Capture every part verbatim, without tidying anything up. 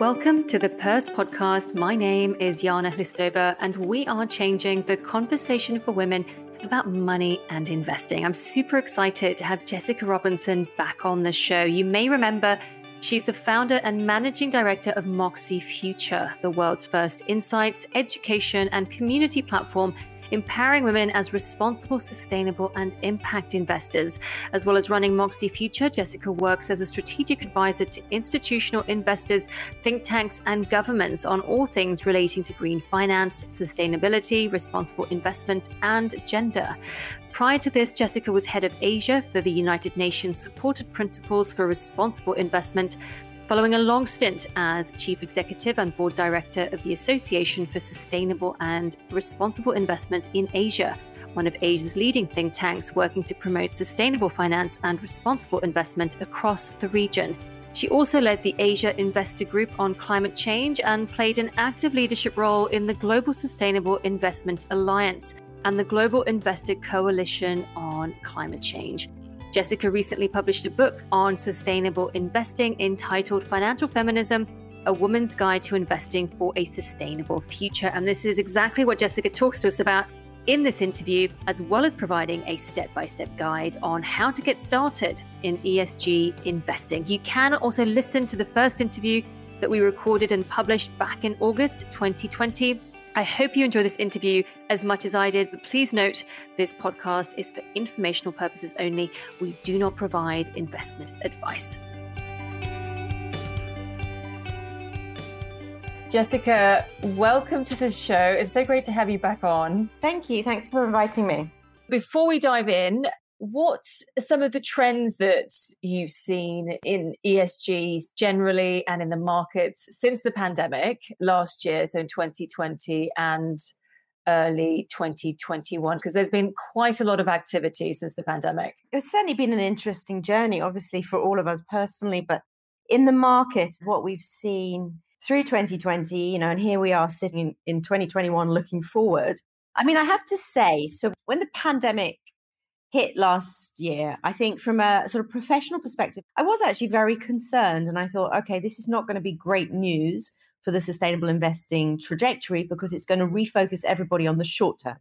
Welcome to the P E R S podcast. My name is Jana Hristova, and we are changing the conversation for women about money and investing. I'm super excited to have Jessica Robinson back on the show. You may remember she's the founder and managing director of Moxie Future, the world's first insights, education, and community platform empowering women as responsible, sustainable, and impact investors. As well as running Moxie Future, Jessica works as a strategic advisor to institutional investors, think tanks, and governments on all things relating to green finance, sustainability, responsible investment, and gender. Prior to this, Jessica was head of Asia for the United Nations supported Principles for Responsible Investment, following a long stint as Chief Executive and Board Director of the Association for Sustainable and Responsible Investment in Asia, one of Asia's leading think tanks working to promote sustainable finance and responsible investment across the region. She also led the Asia Investor Group on Climate Change and played an active leadership role in the Global Sustainable Investment Alliance and the Global Investor Coalition on Climate Change. Jessica recently published a book on sustainable investing entitled Financial Feminism: A Woman's Guide to Investing for a Sustainable Future. And this is exactly what Jessica talks to us about in this interview, as well as providing a step-by-step guide on how to get started in E S G investing. You can also listen to the first interview that we recorded and published back in August twenty twenty. I hope you enjoy this interview as much as I did, but please note this podcast is for informational purposes only. We do not provide investment advice. Jessica, welcome to the show. It's so great to have you back on. Thank you. Thanks for inviting me. Before we dive in, what are some of the trends that you've seen in E S Gs generally and in the markets since the pandemic last year, so in twenty twenty and early twenty twenty-one? Because there's been quite a lot of activity since the pandemic. It's certainly been an interesting journey, obviously, for all of us personally. But in the market, what we've seen through twenty twenty, you know, and here we are sitting in twenty twenty-one looking forward. I mean, I have to say, so when the pandemic hit last year, I think from a sort of professional perspective, I was actually very concerned. And I thought, okay, this is not going to be great news for the sustainable investing trajectory, because it's going to refocus everybody on the short term.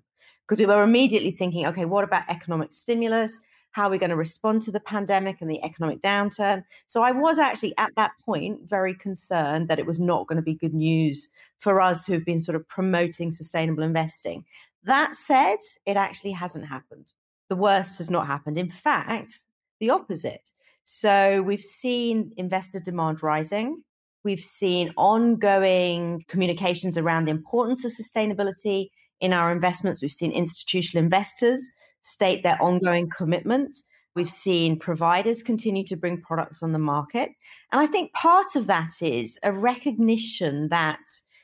Because we were immediately thinking, okay, what about economic stimulus? How are we going to respond to the pandemic and the economic downturn? So I was actually at that point very concerned that it was not going to be good news for us who've been sort of promoting sustainable investing. That said, it actually hasn't happened. The worst has not happened. In fact, the opposite. So we've seen investor demand rising. We've seen ongoing communications around the importance of sustainability in our investments. We've seen institutional investors state their ongoing commitment. We've seen providers continue to bring products on the market. And I think part of that is a recognition that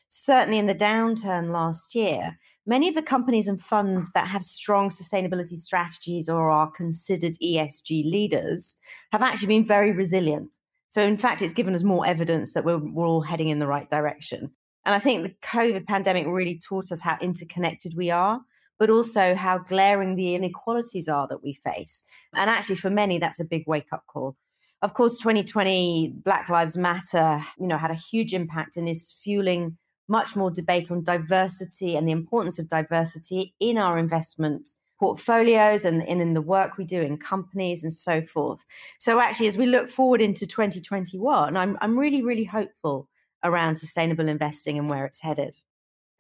certainly in the downturn last year, many of the companies and funds that have strong sustainability strategies or are considered E S G leaders have actually been very resilient. So in fact, it's given us more evidence that we're, we're all heading in the right direction. And I think the COVID pandemic really taught us how interconnected we are, but also how glaring the inequalities are that we face. And actually, for many, that's a big wake-up call. Of course, twenty twenty, Black Lives Matter, you know, had a huge impact and is fueling much more debate on diversity and the importance of diversity in our investment portfolios and, and in the work we do in companies and so forth. So actually, as we look forward into twenty twenty-one, I'm, I'm really, really hopeful around sustainable investing and where it's headed.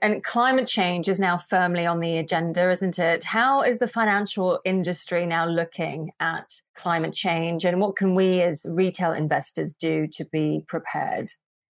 And climate change is now firmly on the agenda, isn't it? How is the financial industry now looking at climate change, and what can we as retail investors do to be prepared?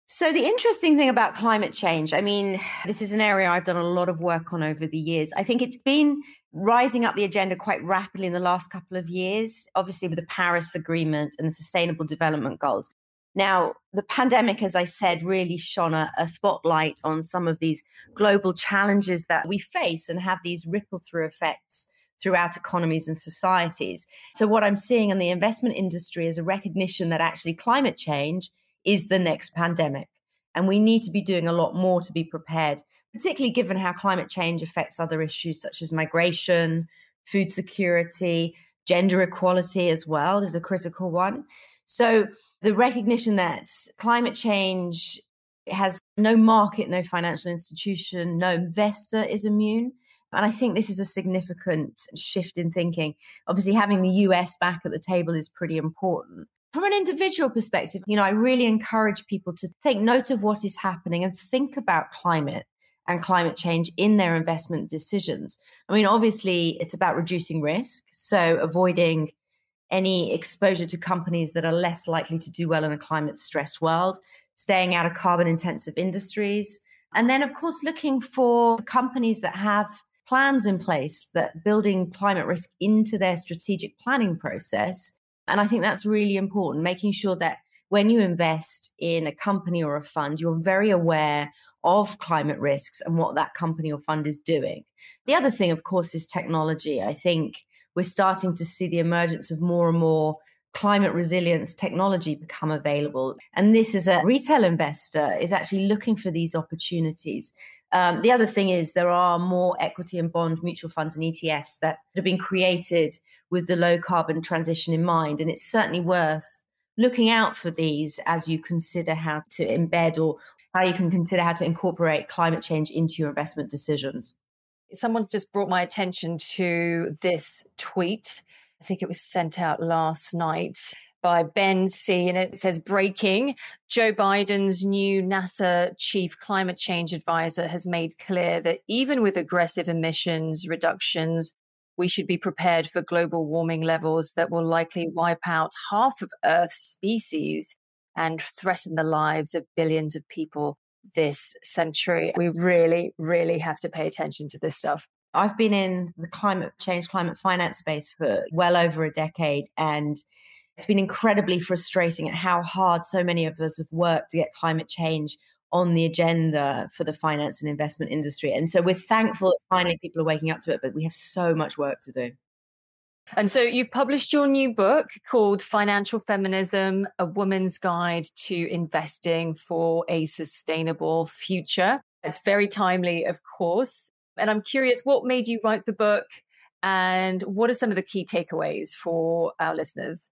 So the interesting thing about climate change, I mean, this is an area I've done a lot of work on over the years. I think it's been rising up the agenda quite rapidly in the last couple of years, obviously with the Paris Agreement and the Sustainable Development Goals. Now, the pandemic, as I said, really shone a, a spotlight on some of these global challenges that we face and have these ripple through effects throughout economies and societies. So what I'm seeing in the investment industry is a recognition that actually climate change is the next pandemic. And we need to be doing a lot more to be prepared, particularly given how climate change affects other issues such as migration, food security, gender equality as well is a critical one. So the recognition that climate change It has no market, no financial institution, no investor is immune. And I think this is a significant shift in thinking. Obviously, having the U S back at the table is pretty important. From an individual perspective, you know, I really encourage people to take note of what is happening and think about climate and climate change in their investment decisions. I mean, obviously, it's about reducing risk, so avoiding any exposure to companies that are less likely to do well in a climate-stressed world, staying out of carbon-intensive industries, and then, of course, looking for companies that have plans in place that building climate risk into their strategic planning process. And I think that's really important, making sure that when you invest in a company or a fund, you're very aware of climate risks and what that company or fund is doing. The other thing, of course, is technology. I think we're starting to see the emergence of more and more climate resilience technology become available. And this, as a retail investor, is actually looking for these opportunities. Um, the other thing is there are more equity and bond mutual funds and E T Fs that have been created with the low carbon transition in mind. And it's certainly worth looking out for these as you consider how to embed or how you can consider how to incorporate climate change into your investment decisions. Someone's just brought my attention to this tweet. I think it was sent out last night by Ben C, and it says, breaking, Joe Biden's new NASA chief climate change advisor has made clear that even with aggressive emissions reductions, we should be prepared for global warming levels that will likely wipe out half of Earth's species and threaten the lives of billions of people this century. We really, really have to pay attention to this stuff. I've been in the climate change, climate finance space for well over a decade, and it's been incredibly frustrating at how hard so many of us have worked to get climate change on the agenda for the finance and investment industry. And so we're thankful that finally people are waking up to it, but we have so much work to do. And so you've published your new book called Financial Feminism: A Woman's Guide to Investing for a Sustainable Future. It's very timely, of course. And I'm curious, what made you write the book and what are some of the key takeaways for our listeners?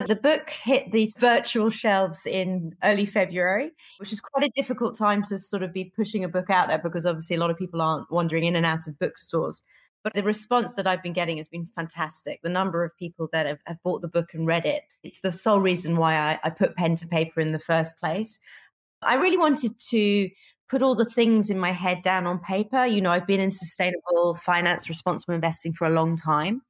The book hit these virtual shelves in early February, which is quite a difficult time to sort of be pushing a book out there because obviously a lot of people aren't wandering in and out of bookstores. But the response that I've been getting has been fantastic. The number of people that have, have bought the book and read it, it's the sole reason why I, I put pen to paper in the first place. I really wanted to put all the things in my head down on paper. You know, I've been in sustainable finance, responsible investing for a long time.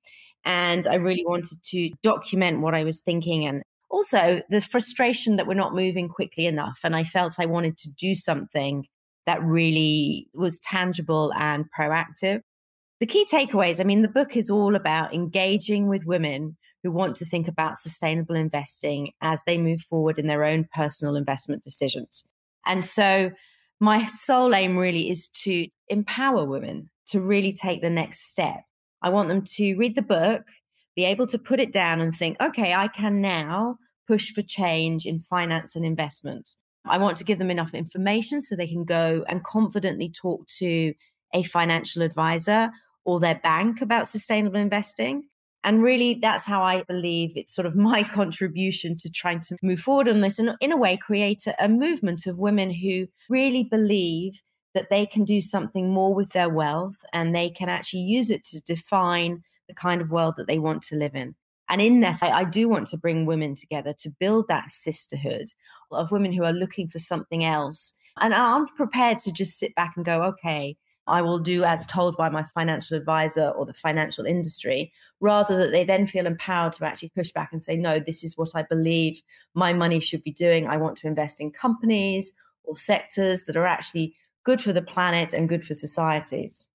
And I really wanted to document what I was thinking and also the frustration that we're not moving quickly enough. And I felt I wanted to do something that really was tangible and proactive. The key takeaways, I mean, the book is all about engaging with women who want to think about sustainable investing as they move forward in their own personal investment decisions. And so my sole aim really is to empower women to really take the next step. I want them to read the book, be able to put it down and think, okay, I can now push for change in finance and investment. I want to give them enough information so they can go and confidently talk to a financial advisor or their bank about sustainable investing. And really, that's how I believe it's sort of my contribution to trying to move forward on this and in a way create a, a movement of women who really believe that they can do something more with their wealth and they can actually use it to define the kind of world that they want to live in. And in that, I, I do want to bring women together to build that sisterhood of women who are looking for something else and aren't prepared to just sit back and go, okay, I will do as told by my financial advisor or the financial industry, rather that they then feel empowered to actually push back and say, no, this is what I believe my money should be doing. I want to invest in companies or sectors that are actually good for the planet and good for societies.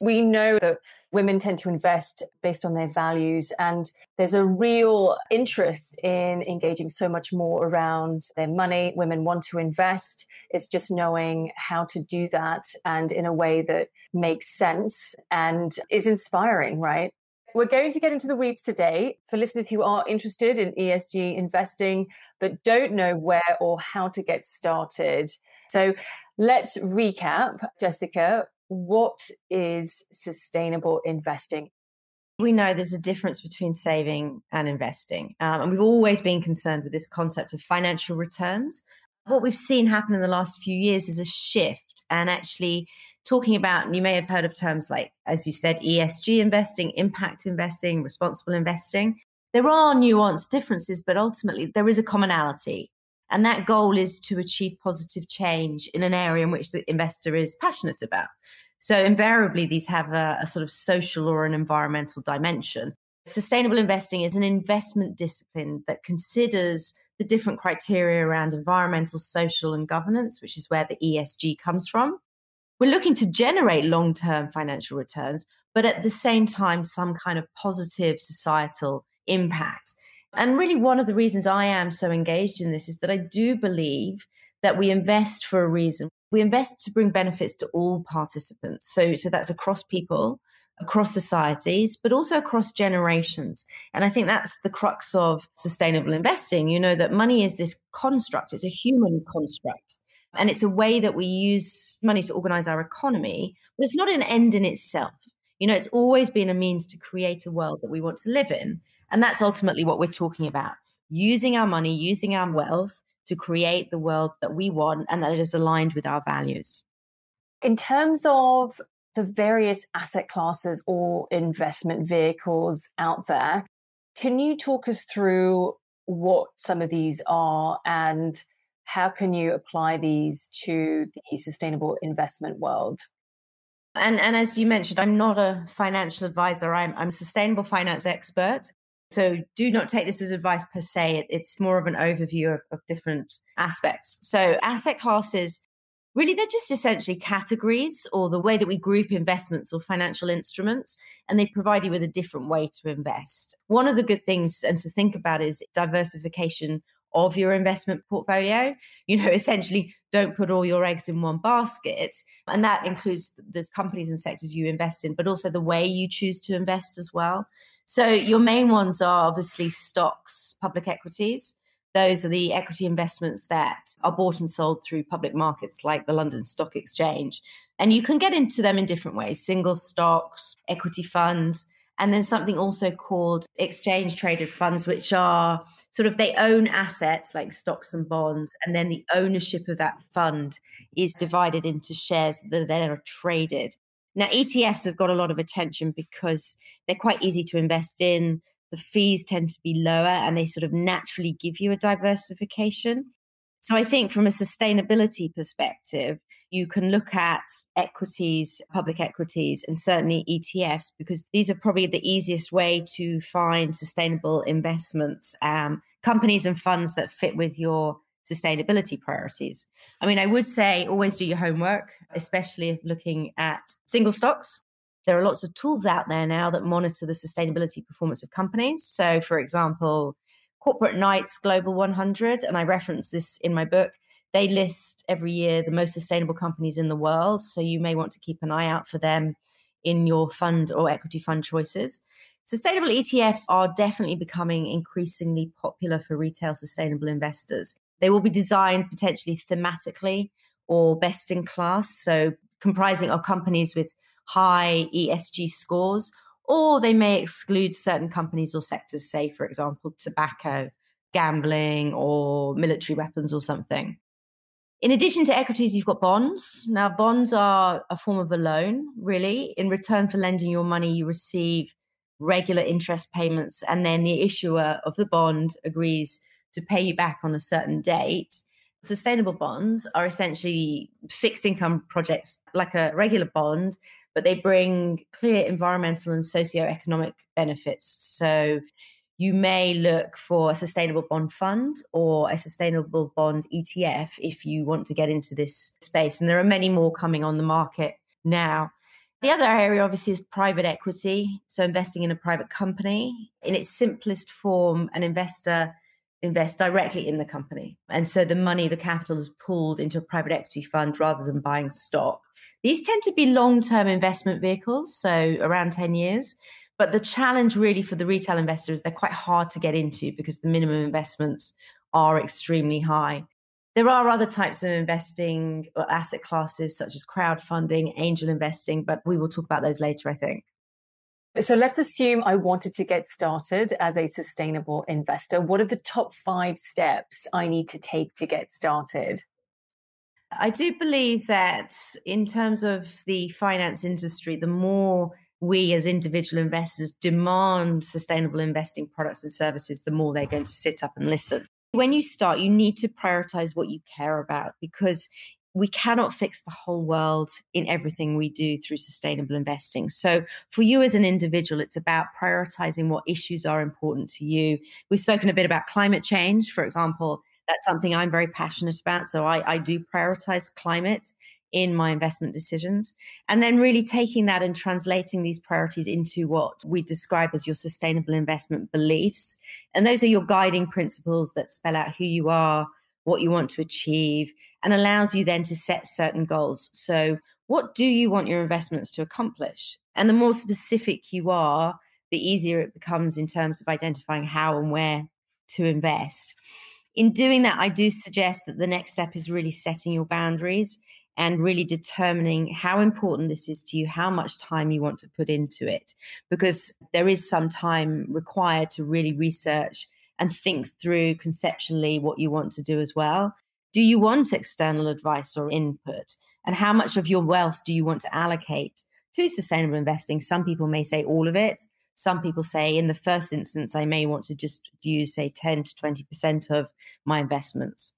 We know that women tend to invest based on their values, and there's a real interest in engaging so much more around their money. Women want to invest. It's just knowing how to do that and in a way that makes sense and is inspiring, right? We're going to get into the weeds today for listeners who are interested in E S G investing, but don't know where or how to get started. So let's recap, Jessica. What is sustainable investing? We know there's a difference between saving and investing. Um, and we've always been concerned with this concept of financial returns. What we've seen happen in the last few years is a shift, and actually talking about, and you may have heard of terms like, as you said, E S G investing, impact investing, responsible investing. There are nuanced differences, but ultimately there is a commonality. And that goal is to achieve positive change in an area in which the investor is passionate about. So invariably, these have a, a sort of social or an environmental dimension. Sustainable investing is an investment discipline that considers the different criteria around environmental, social, and governance, which is where the E S G comes from. We're looking to generate long-term financial returns, but at the same time, some kind of positive societal impact. And really, one of the reasons I am so engaged in this is that I do believe that we invest for a reason. We invest to bring benefits to all participants. So, so that's across people, across societies, but also across generations. And I think that's the crux of sustainable investing. You know, that money is this construct. It's a human construct. And it's a way that we use money to organize our economy. But it's not an end in itself. You know, it's always been a means to create a world that we want to live in. And that's ultimately what we're talking about, using our money, using our wealth to create the world that we want and that it is aligned with our values. In terms of the various asset classes or investment vehicles out there, can you talk us through what some of these are and how can you apply these to the sustainable investment world? And, and as you mentioned, I'm not a financial advisor. I'm, I'm a sustainable finance expert. So do not take this as advice per se. It's more of an overview of, of different aspects. So asset classes, really, they're just essentially categories or the way that we group investments or financial instruments, and they provide you with a different way to invest. One of the good things and to think about is diversification of your investment portfolio. You know, essentially don't put all your eggs in one basket. And that includes the companies and sectors you invest in, but also the way you choose to invest as well. So your main ones are obviously stocks, public equities. Those are the equity investments that are bought and sold through public markets like the London Stock Exchange. And you can get into them in different ways, single stocks, equity funds, and then something also called exchange traded funds, which are sort of they own assets like stocks and bonds. And then the ownership of that fund is divided into shares that then are traded. Now, E T Fs have got a lot of attention because they're quite easy to invest in. The fees tend to be lower and they sort of naturally give you a diversification. So I think from a sustainability perspective, you can look at equities, public equities, and certainly E T Fs, because these are probably the easiest way to find sustainable investments, um, companies and funds that fit with your sustainability priorities. I mean, I would say always do your homework, especially if looking at single stocks. There are lots of tools out there now that monitor the sustainability performance of companies. So, for example, Corporate Knights Global one hundred, and I reference this in my book, they list every year the most sustainable companies in the world. So you may want to keep an eye out for them in your fund or equity fund choices. Sustainable E T Fs are definitely becoming increasingly popular for retail sustainable investors. They will be designed potentially thematically or best in class, so comprising of companies with high E S G scores, or they may exclude certain companies or sectors, say, for example, tobacco, gambling, or military weapons or something. In addition to equities, you've got bonds. Now, bonds are a form of a loan, really. In return for lending your money, you receive regular interest payments, and then the issuer of the bond agrees to pay you back on a certain date. Sustainable bonds are essentially fixed income projects like a regular bond, but they bring clear environmental and socioeconomic benefits. So you may look for a sustainable bond fund or a sustainable bond E T F if you want to get into this space. And there are many more coming on the market now. The other area, obviously, is private equity. So investing in a private company. In its simplest form, an investor invests directly in the company. And so the money, the capital is pooled into a private equity fund rather than buying stock. These tend to be long-term investment vehicles, so around ten years. But the challenge really for the retail investor is they're quite hard to get into because the minimum investments are extremely high. There are other types of investing or asset classes such as crowdfunding, angel investing, but we will talk about those later, I think. So let's assume I wanted to get started as a sustainable investor. What are the top five steps I need to take to get started? I do believe that in terms of the finance industry, the more we as individual investors demand sustainable investing products and services, the more they're going to sit up and listen. When you start, you need to prioritize what you care about, because we cannot fix the whole world in everything we do through sustainable investing. So for you as an individual, it's about prioritizing what issues are important to you. We've spoken a bit about climate change, for example. That's something I'm very passionate about. So I, I do prioritize climate in my investment decisions. And then really taking that and translating these priorities into what we describe as your sustainable investment beliefs. And those are your guiding principles that spell out who you are, what you want to achieve, and allows you then to set certain goals. So what do you want your investments to accomplish? And the more specific you are, the easier it becomes in terms of identifying how and where to invest. In doing that, I do suggest that the next step is really setting your boundaries and really determining how important this is to you, how much time you want to put into it, because there is some time required to really research and think through conceptually what you want to do as well. Do you want external advice or input? And how much of your wealth do you want to allocate to sustainable investing? Some people may say all of it. Some people say, in the first instance, I may want to just use, say, ten to twenty percent of my investments.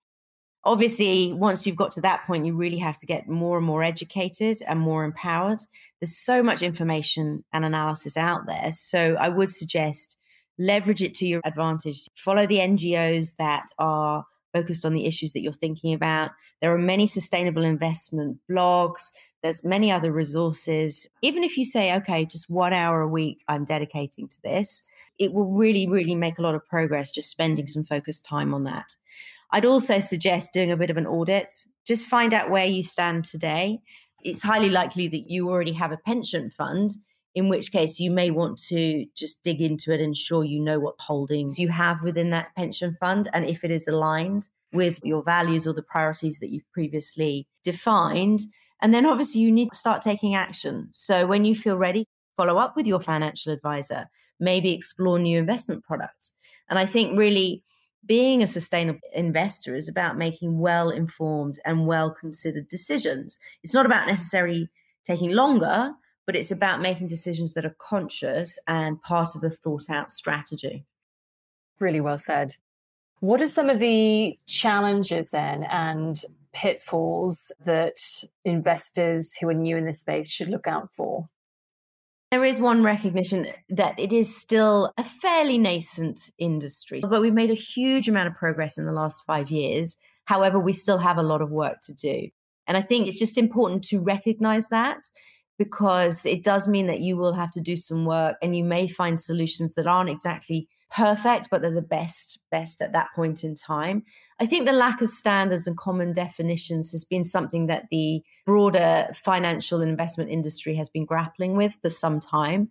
Obviously, once you've got to that point, you really have to get more and more educated and more empowered. There's so much information and analysis out there. So I would suggest leverage it to your advantage. Follow the N G Os that are focused on the issues that you're thinking about. There are many sustainable investment blogs. There's many other resources. Even if you say, okay, just one hour a week I'm dedicating to this, it will really, really make a lot of progress just spending some focused time on that. I'd also suggest doing a bit of an audit. Just find out where you stand today. It's highly likely that you already have a pension fund, in which case you may want to just dig into it and ensure you know what holdings you have within that pension fund and if it is aligned with your values or the priorities that you've previously defined. And then obviously you need to start taking action. So when you feel ready, follow up with your financial advisor, maybe explore new investment products. And I think really being a sustainable investor is about making well-informed and well-considered decisions. It's not about necessarily taking longer, but it's about making decisions that are conscious and part of a thought-out strategy. Really well said. What are some of the challenges then and pitfalls that investors who are new in this space should look out for? There is one recognition that it is still a fairly nascent industry, but we've made a huge amount of progress in the last five years. However, we still have a lot of work to do. And I think it's just important to recognize that, because it does mean that you will have to do some work and you may find solutions that aren't exactly perfect, but they're the best, best at that point in time. I think the lack of standards and common definitions has been something that the broader financial and investment industry has been grappling with for some time.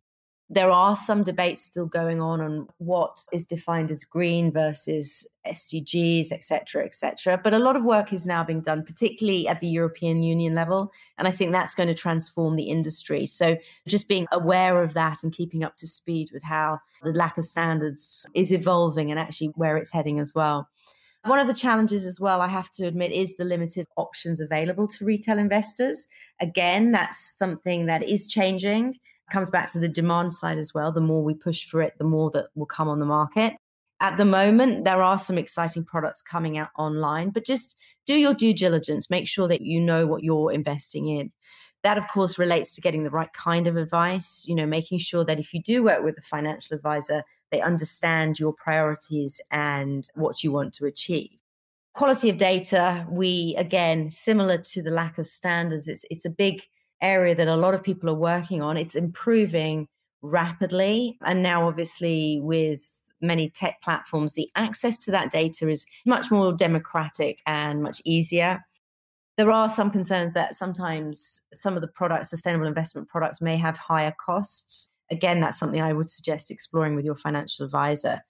There are some debates still going on on what is defined as green versus S D Gs, et cetera, et cetera. But a lot of work is now being done, particularly at the European Union level. And I think that's going to transform the industry. So just being aware of that and keeping up to speed with how the lack of standards is evolving and actually where it's heading as well. One of the challenges as well, I have to admit, is the limited options available to retail investors. Again, that's something that is changing. Comes back to the demand side as well. The more we push for it, the more that will come on the market. At the moment, there are some exciting products coming out online, but just do your due diligence. Make sure that you know what you're investing in. That, of course, relates to getting the right kind of advice, you know, making sure that if you do work with a financial advisor, they understand your priorities and what you want to achieve. Quality of data, we, again, similar to the lack of standards, it's it's a big area that a lot of people are working on. It's improving rapidly. And now, obviously, with many tech platforms, the access to that data is much more democratic and much easier. There are some concerns that sometimes some of the products, sustainable investment products, may have higher costs. Again, that's something I would suggest exploring with your financial advisor.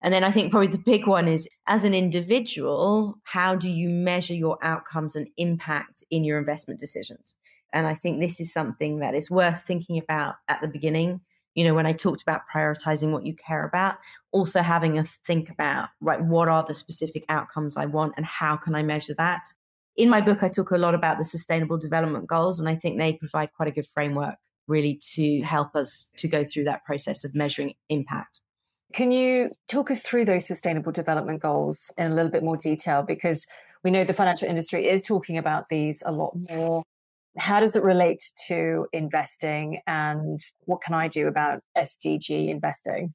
And then I think probably the big one is, as an individual, how do you measure your outcomes and impact in your investment decisions? And I think this is something that is worth thinking about at the beginning you know, when I talked about prioritizing what you care about, also having a think about, right, what are the specific outcomes I want and how can I measure that? In my book, I talk a lot about the Sustainable Development Goals, and I think they provide quite a good framework really to help us to go through that process of measuring impact. Can you talk us through those Sustainable Development Goals in a little bit more detail? Because we know the financial industry is talking about these a lot more. How does it relate to investing, and what can I do about S D G investing?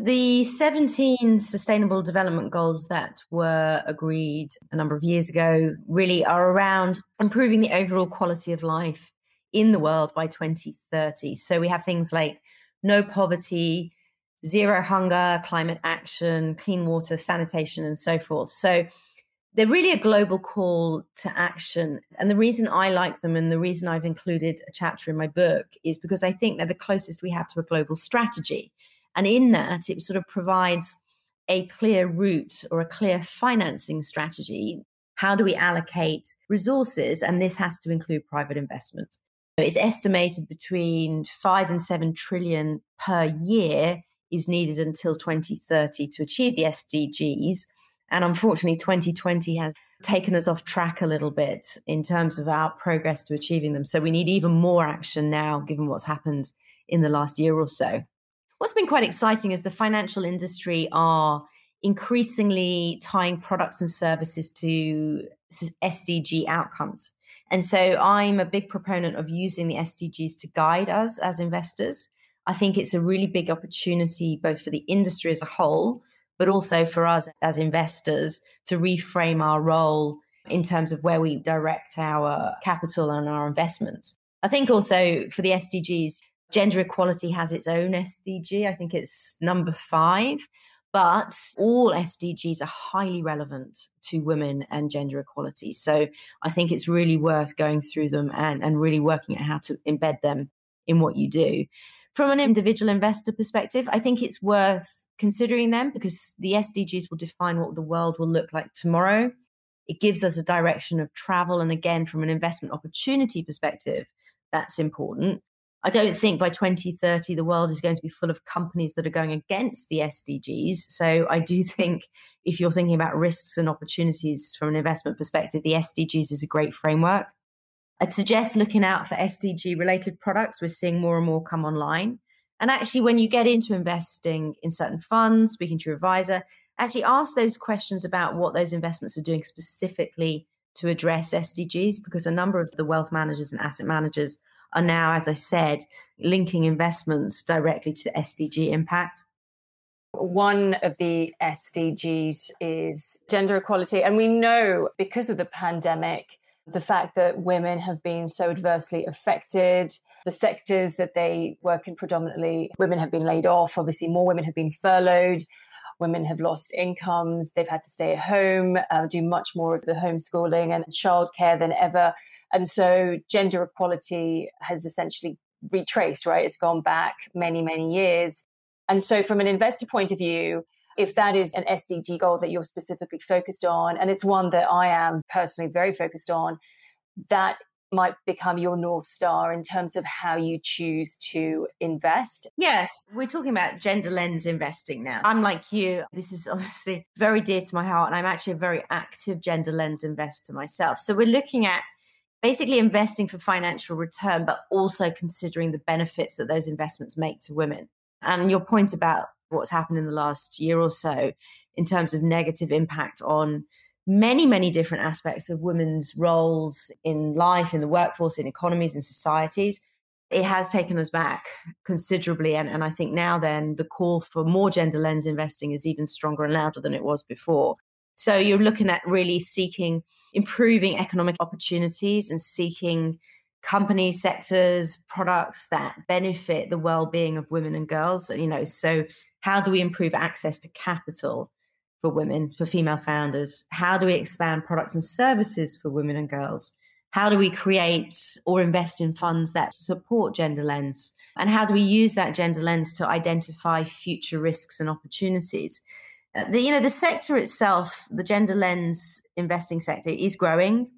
The seventeen Sustainable Development Goals that were agreed a number of years ago really are around improving the overall quality of life in the world by twenty thirty. So we have things like no poverty, zero hunger, climate action, clean water, sanitation, and so forth. So they're really a global call to action. And the reason I like them and the reason I've included a chapter in my book is because I think they're the closest we have to a global strategy. And in that, it sort of provides a clear route or a clear financing strategy. How do we allocate resources? And this has to include private investment. So it's estimated between five and seven trillion per year is needed until twenty thirty to achieve the S D Gs. And unfortunately, twenty twenty has taken us off track a little bit in terms of our progress to achieving them. So we need even more action now, given what's happened in the last year or so. What's been quite exciting is the financial industry are increasingly tying products and services to S D G outcomes. And so I'm a big proponent of using the S D Gs to guide us as investors. I think it's a really big opportunity, both for the industry as a whole, but also for us as investors to reframe our role in terms of where we direct our capital and our investments. I think also for the S D Gs, gender equality has its own S D G. I think it's number five, but all S D Gs are highly relevant to women and gender equality. So I think it's really worth going through them and, and really working at how to embed them in what you do. From an individual investor perspective, I think it's worth considering them because the S D Gs will define what the world will look like tomorrow. It gives us a direction of travel. And again, from an investment opportunity perspective, that's important. I don't think by twenty thirty, the world is going to be full of companies that are going against the S D Gs. So I do think if you're thinking about risks and opportunities from an investment perspective, the S D Gs is a great framework. I'd suggest looking out for S D G-related products. We're seeing more and more come online. And actually, when you get into investing in certain funds, speaking to your advisor, actually ask those questions about what those investments are doing specifically to address S D Gs, because a number of the wealth managers and asset managers are now, as I said, linking investments directly to S D G impact. One of the S D Gs is gender equality. And we know because of the pandemic, the fact that women have been so adversely affected, the sectors that they work in predominantly, women have been laid off. Obviously, more women have been furloughed. Women have lost incomes. They've had to stay at home, uh, do much more of the homeschooling and childcare than ever. And so gender equality has essentially retraced, right? It's gone back many, many years. And so from an investor point of view, if that is an S D G goal that you're specifically focused on, and it's one that I am personally very focused on, that might become your North Star in terms of how you choose to invest. Yes, we're talking about gender lens investing now. I'm like you. This is obviously very dear to my heart, and I'm actually a very active gender lens investor myself. So we're looking at basically investing for financial return, but also considering the benefits that those investments make to women. And your point about what's happened in the last year or so in terms of negative impact on many, many different aspects of women's roles in life, in the workforce, in economies, in societies. It has taken us back considerably. And, and I think now then the call for more gender lens investing is even stronger and louder than it was before. So you're looking at really seeking improving economic opportunities and seeking company sectors, products that benefit the well-being of women and girls, you know, so how do we improve access to capital for women, for female founders? How do we expand products and services for women and girls? How do we create or invest in funds that support gender lens? And how do we use that gender lens to identify future risks and opportunities? The, you know, the sector itself, the gender lens investing sector is growing.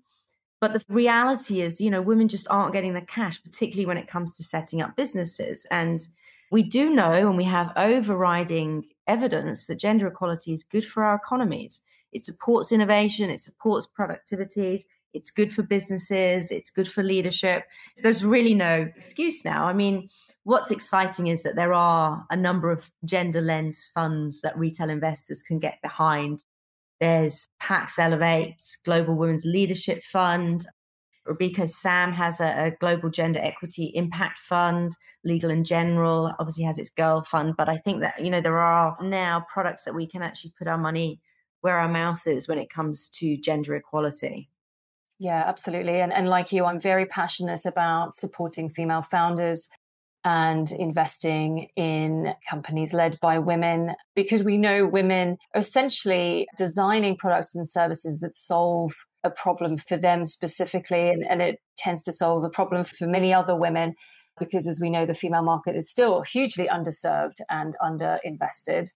But the reality is, you know, women just aren't getting the cash, particularly when it comes to setting up businesses. And We do know, and we have overriding evidence, that gender equality is good for our economies. It supports innovation, it supports productivity, it's good for businesses, it's good for leadership. There's really no excuse now. I mean, what's exciting is that there are a number of gender lens funds that retail investors can get behind. There's Pax Elevate, Global Women's Leadership Fund. Robeco Sam has a, a global gender equity impact fund. Legal and General obviously has its girl fund. But I think that, you know, there are now products that we can actually put our money where our mouth is when it comes to gender equality. Yeah, absolutely. And, and like you, I'm very passionate about supporting female founders and investing in companies led by women, because we know women are essentially designing products and services that solve a problem for them specifically, and, and it tends to solve a problem for many other women, because as we know, the female market is still hugely underserved and underinvested.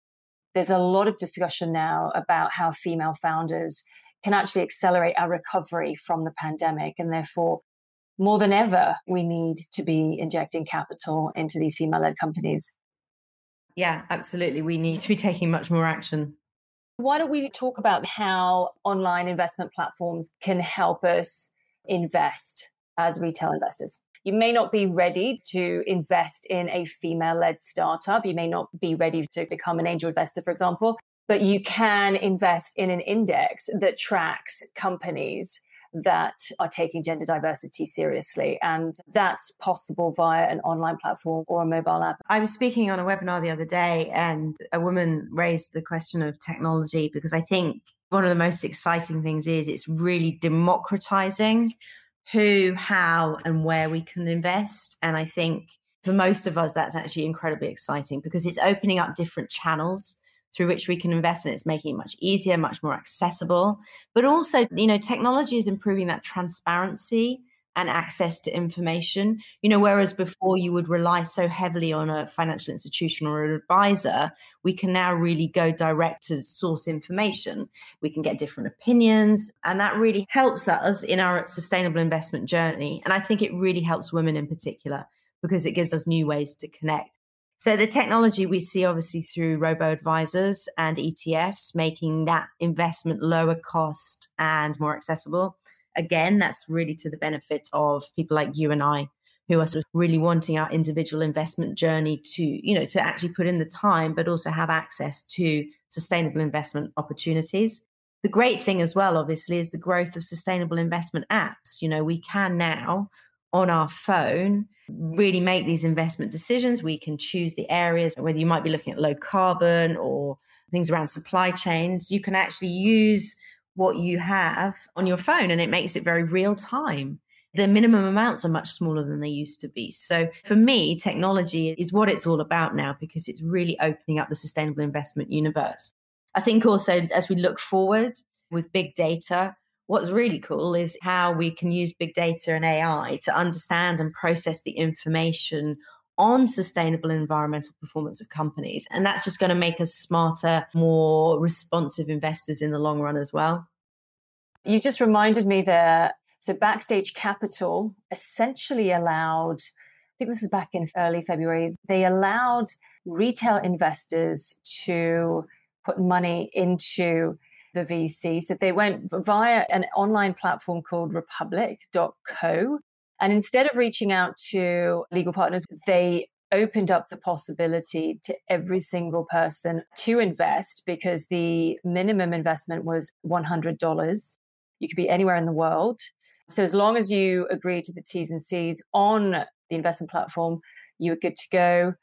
There's a lot of discussion now about how female founders can actually accelerate our recovery from the pandemic, and therefore more than ever we need to be injecting capital into these female-led companies. Yeah, absolutely. We need to be taking much more action. Why don't we talk about how online investment platforms can help us invest as retail investors? You may not be ready to invest in a female-led startup. You may not be ready to become an angel investor, for example, but you can invest in an index that tracks companies that are taking gender diversity seriously. And that's possible via an online platform or a mobile app. I was speaking on a webinar the other day, and a woman raised the question of technology, because I think one of the most exciting things is it's really democratizing who, how, and where we can invest. And I think for most of us, that's actually incredibly exciting, because it's opening up different channels through which we can invest, and it's making it much easier, much more accessible. But also, you know, technology is improving that transparency and access to information. You know, whereas before you would rely so heavily on a financial institution or an advisor, we can now really go direct to source information. We can get different opinions, and that really helps us in our sustainable investment journey. And I think it really helps women in particular, because it gives us new ways to connect. So the technology we see obviously through robo-advisors and E T Fs, making that investment lower cost and more accessible. Again, that's really to the benefit of people like you and I, who are sort of really wanting our individual investment journey to, you know, to actually put in the time, but also have access to sustainable investment opportunities. The great thing as well, obviously, is the growth of sustainable investment apps. You know, we can now, on our phone, really make these investment decisions. We can choose the areas, whether you might be looking at low carbon or things around supply chains. You can actually use what you have on your phone, and it makes it very real time. The minimum amounts are much smaller than they used to be. So for me, technology is what it's all about now, because it's really opening up the sustainable investment universe. I think also, as we look forward with big data, what's really cool is how we can use big data and A I to understand and process the information on sustainable environmental performance of companies. And that's just going to make us smarter, more responsive investors in the long run as well. You just reminded me there. So Backstage Capital essentially allowed, I think this was back in early February, they allowed retail investors to put money into the V C. So they went via an online platform called republic dot co. And instead of reaching out to legal partners, they opened up the possibility to every single person to invest, because the minimum investment was one hundred dollars. You could be anywhere in the world. So as long as you agree to the T's and C's on the investment platform, you were good to go.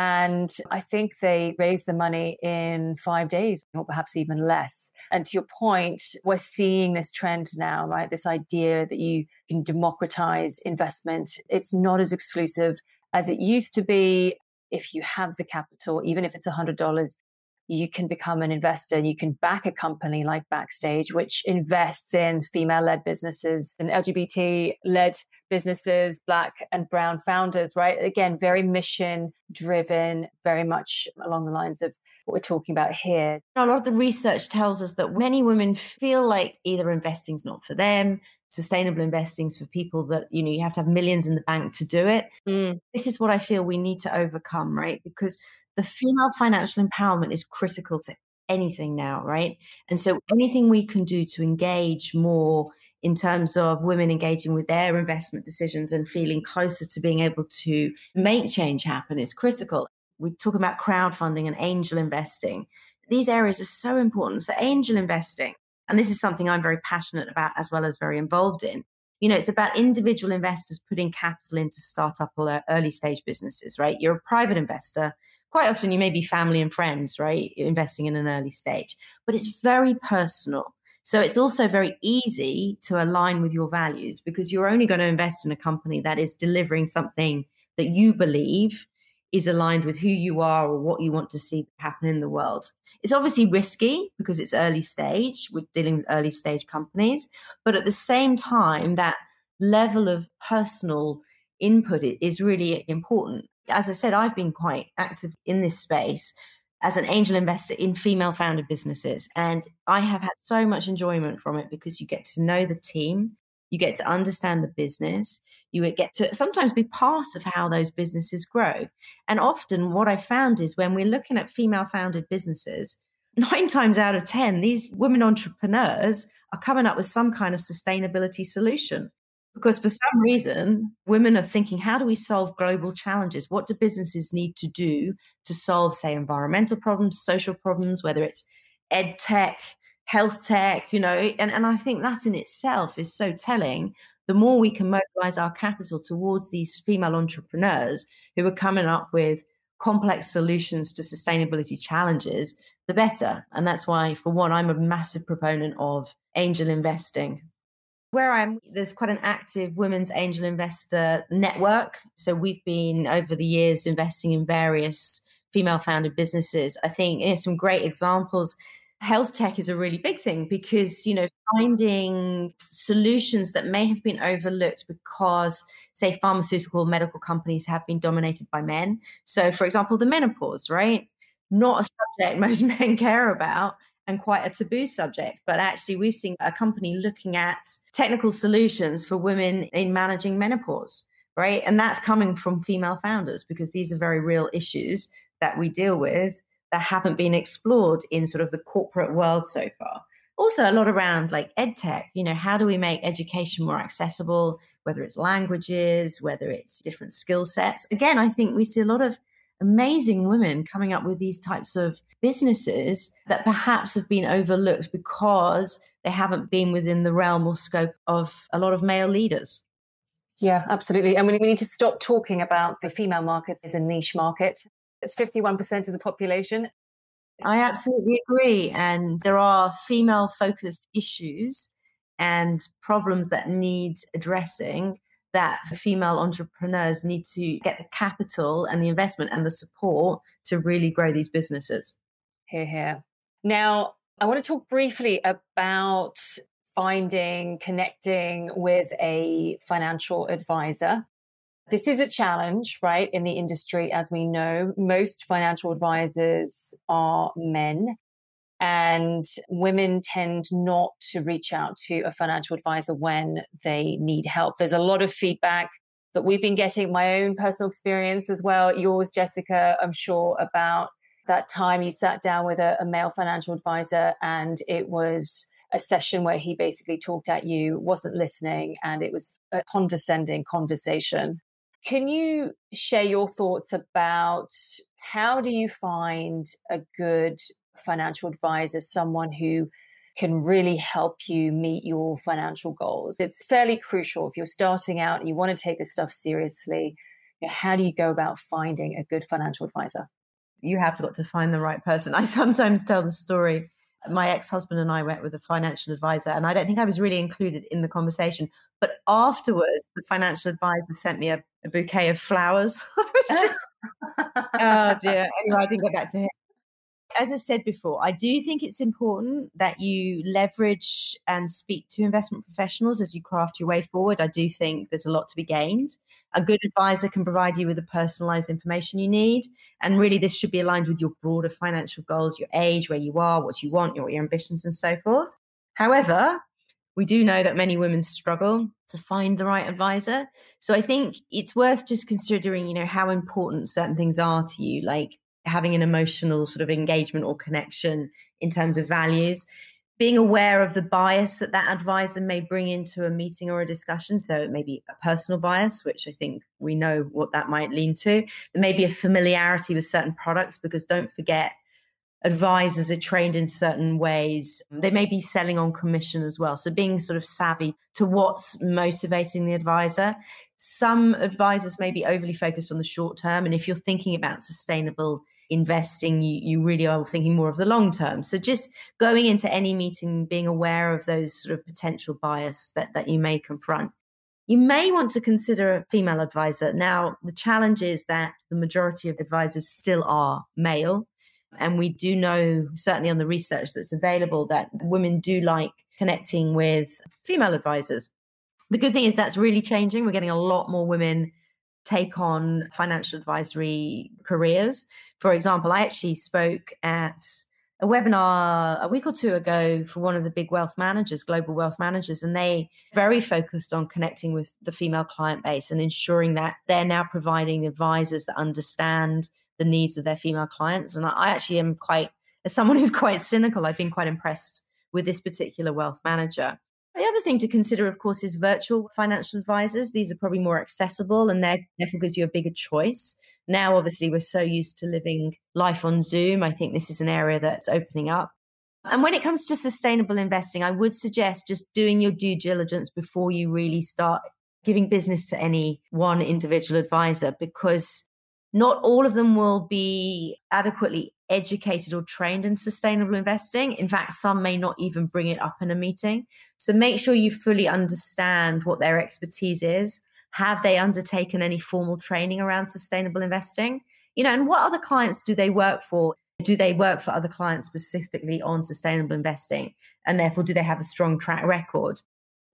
And I think they raised the money in five days, or perhaps even less. And to your point, we're seeing this trend now, right? This idea that you can democratize investment. It's not as exclusive as it used to be. If you have the capital, even if it's one hundred dollars, you can become an investor, and you can back a company like Backstage, which invests in female-led businesses and L G B T-led businesses, Black and Brown founders, right? Again, very mission-driven, very much along the lines of what we're talking about here. A lot of the research tells us that many women feel like either investing's not for them, sustainable investing for people that, you know, you have to have millions in the bank to do it. Mm. This is what I feel we need to overcome, right? Because the female financial empowerment is critical to anything now, right? And so anything we can do to engage more in terms of women engaging with their investment decisions and feeling closer to being able to make change happen is critical. We talk about crowdfunding and angel investing. These areas are so important. So angel investing, and this is something I'm very passionate about as well as very involved in, you know, it's about individual investors putting capital into startup or early stage businesses, right? You're a private investor. Quite often you may be family and friends, right? You're investing in an early stage, but it's very personal. So it's also very easy to align with your values because you're only going to invest in a company that is delivering something that you believe is aligned with who you are or what you want to see happen in the world. It's obviously risky because it's early stage. We're dealing with early stage companies. But at the same time, that level of personal input is really important. As I said, I've been quite active in this space as an angel investor in female-founded businesses. And I have had so much enjoyment from it because you get to know the team, you get to understand the business, you get to sometimes be part of how those businesses grow. And often what I found is when we're looking at female-founded businesses, nine times out of ten, these women entrepreneurs are coming up with some kind of sustainability solution. Because for some reason, women are thinking, how do we solve global challenges? What do businesses need to do to solve, say, environmental problems, social problems, whether it's ed tech, health tech, you know? And, and I think that in itself is so telling. The more we can mobilize our capital towards these female entrepreneurs who are coming up with complex solutions to sustainability challenges, the better. And that's why, for one, I'm a massive proponent of angel investing. Where I'm, there's quite an active women's angel investor network. So we've been, over the years, investing in various female-founded businesses. I think, you know, some great examples. Health tech is a really big thing because, you know, finding solutions that may have been overlooked because, say, pharmaceutical medical companies have been dominated by men. So, for example, the menopause, right? Not a subject most men care about. And quite a taboo subject, but actually we've seen a company looking at technical solutions for women in managing menopause, right? And that's coming from female founders because these are very real issues that we deal with that haven't been explored in sort of the corporate world so far. Also a lot around like ed tech, you know, how do we make education more accessible, whether it's languages, whether it's different skill sets. Again, I think we see a lot of amazing women coming up with these types of businesses that perhaps have been overlooked because they haven't been within the realm or scope of a lot of male leaders. Yeah, absolutely. And we need to stop talking about the female market as a niche market. It's fifty-one percent of the population. I absolutely agree. And there are female-focused issues and problems that need addressing that female entrepreneurs need to get the capital and the investment and the support to really grow these businesses. Hear, hear. Now, I want to talk briefly about finding, connecting with a financial advisor. This is a challenge, right, in the industry, as we know. Most financial advisors are men, and women tend not to reach out to a financial advisor when they need help. There's a lot of feedback that we've been getting, my own personal experience as well, yours, Jessica, I'm sure, about that time you sat down with a, a male financial advisor and it was a session where he basically talked at you, wasn't listening, and it was a condescending conversation. Can you share your thoughts about how do you find a good financial advisor, someone who can really help you meet your financial goals? It's fairly crucial if you're starting out and you want to take this stuff seriously. You know, how do you go about finding a good financial advisor? You have got to find the right person. I sometimes tell the story. My ex-husband and I went with a financial advisor, and I don't think I was really included in the conversation. But afterwards, the financial advisor sent me a, a bouquet of flowers. I was just, oh dear. Anyway, I didn't get back to him. As I said before, I do think it's important that you leverage and speak to investment professionals as you craft your way forward. I do think there's a lot to be gained. A good advisor can provide you with the personalized information you need. And really, this should be aligned with your broader financial goals, your age, where you are, what you want, your, your ambitions, and so forth. However, We do know that many women struggle to find the right advisor. So I think it's worth just considering, you know, how important certain things are to you, like having an emotional sort of engagement or connection in terms of values, being aware of the bias that that advisor may bring into a meeting or a discussion. So it may be a personal bias, which I think we know what that might lean to. There may be a familiarity with certain products, because don't forget, advisors are trained in certain ways. They may be selling on commission as well. So being sort of savvy to what's motivating the advisor. Some advisors may be overly focused on the short term. And if you're thinking about sustainable investing, you, you really are thinking more of the long term. So just going into any meeting, being aware of those sort of potential bias that, that you may confront. You may want to consider a female advisor. Now, the challenge is that the majority of advisors still are male. And we do know, certainly on the research that's available, that women do like connecting with female advisors. The good thing is that's really changing. We're getting a lot more women take on financial advisory careers. For example, I actually spoke at a webinar a week or two ago for one of the big wealth managers, global wealth managers, and they very focused on connecting with the female client base and ensuring that they're now providing advisors that understand the needs of their female clients. And I actually am quite, as someone who's quite cynical, I've been quite impressed with this particular wealth manager. The other thing to consider, of course, is virtual financial advisors. These are probably more accessible and they therefore gives you a bigger choice. Now, obviously, we're so used to living life on Zoom. I think this is an area that's opening up. And when it comes to sustainable investing, I would suggest just doing your due diligence before you really start giving business to any one individual advisor, because not all of them will be adequately educated or trained in sustainable investing. In fact, some may not even bring it up in a meeting. So make sure you fully understand what their expertise is. Have they undertaken any formal training around sustainable investing? You know, and what other clients do they work for? Do they work for other clients specifically on sustainable investing? And therefore, do they have a strong track record?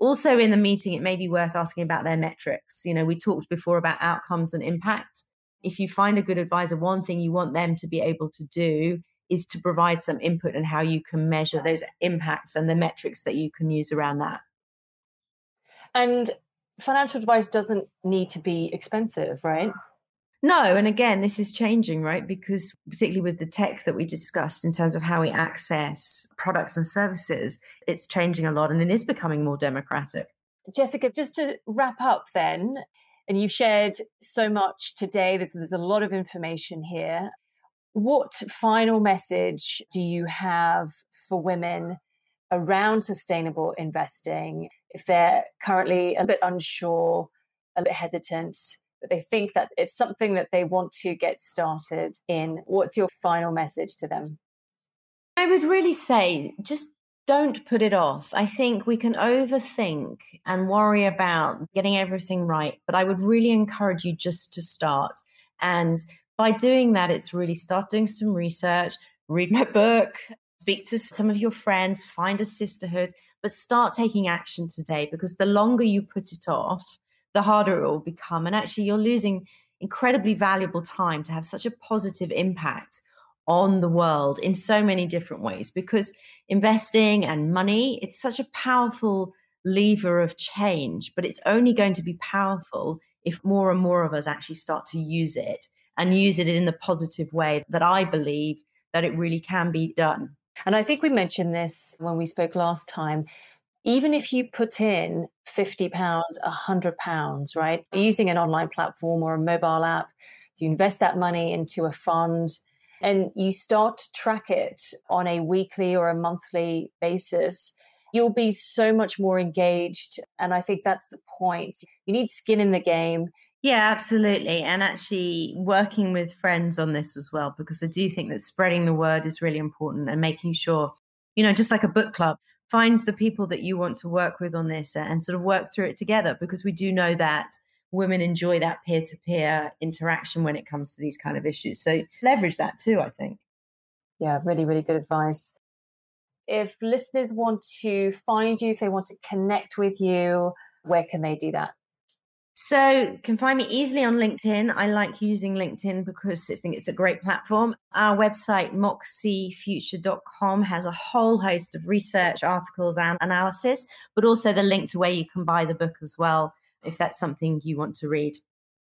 Also, in the meeting, it may be worth asking about their metrics. You know, we talked before about outcomes and impact. If you find a good advisor, one thing you want them to be able to do is to provide some input on how you can measure those impacts and the metrics that you can use around that. And financial advice doesn't need to be expensive, right? No. And again, this is changing, right? Because particularly with the tech that we discussed in terms of how we access products and services, it's changing a lot and it is becoming more democratic. Jessica, just to wrap up then, and you've shared so much today. There's, there's a lot of information here. What final message do you have for women around sustainable investing if they're currently a bit unsure, a bit hesitant, but they think that it's something that they want to get started in? What's your final message to them? I would really say just don't put it off. I think we can overthink and worry about getting everything right, but I would really encourage you just to start. And by doing that, it's really start doing some research, read my book, speak to some of your friends, find a sisterhood, but start taking action today, because the longer you put it off, the harder it will become. And actually, you're losing incredibly valuable time to have such a positive impact on the world in so many different ways, because investing and money, it's such a powerful lever of change, but it's only going to be powerful if more and more of us actually start to use it and use it in the positive way that I believe that it really can be done. And I think we mentioned this when we spoke last time. Even if you put in fifty pounds, one hundred pounds, right? Using an online platform or a mobile app, to invest that money into a fund, and you start to track it on a weekly or a monthly basis, you'll be so much more engaged. And I think that's the point. You need skin in the game. Yeah, absolutely. And actually working with friends on this as well, because I do think that spreading the word is really important and making sure, you know, just like a book club, find the people that you want to work with on this and sort of work through it together, because we do know that women enjoy that peer-to-peer interaction when it comes to these kind of issues. So leverage that too, I think. Yeah, really, really good advice. If listeners want to find you, if they want to connect with you, where can they do that? So you can find me easily on LinkedIn. I like using LinkedIn because I think it's a great platform. Our website, moxie future dot com, has a whole host of research, articles and analysis, but also the link to where you can buy the book as well, if that's something you want to read.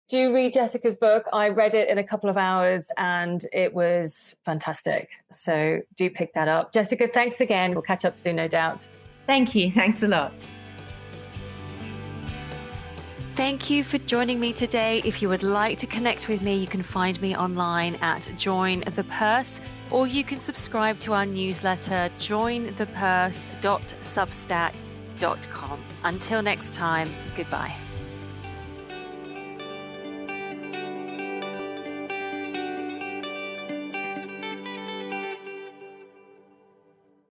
Do read Jessica's book. I read it in a couple of hours and it was fantastic. So do pick that up. Jessica, thanks again. We'll catch up soon, no doubt. Thank you. Thanks a lot. Thank you for joining me today. If you would like to connect with me, you can find me online at Join the Purse, or you can subscribe to our newsletter, join the purse dot substack dot com. Until next time, goodbye.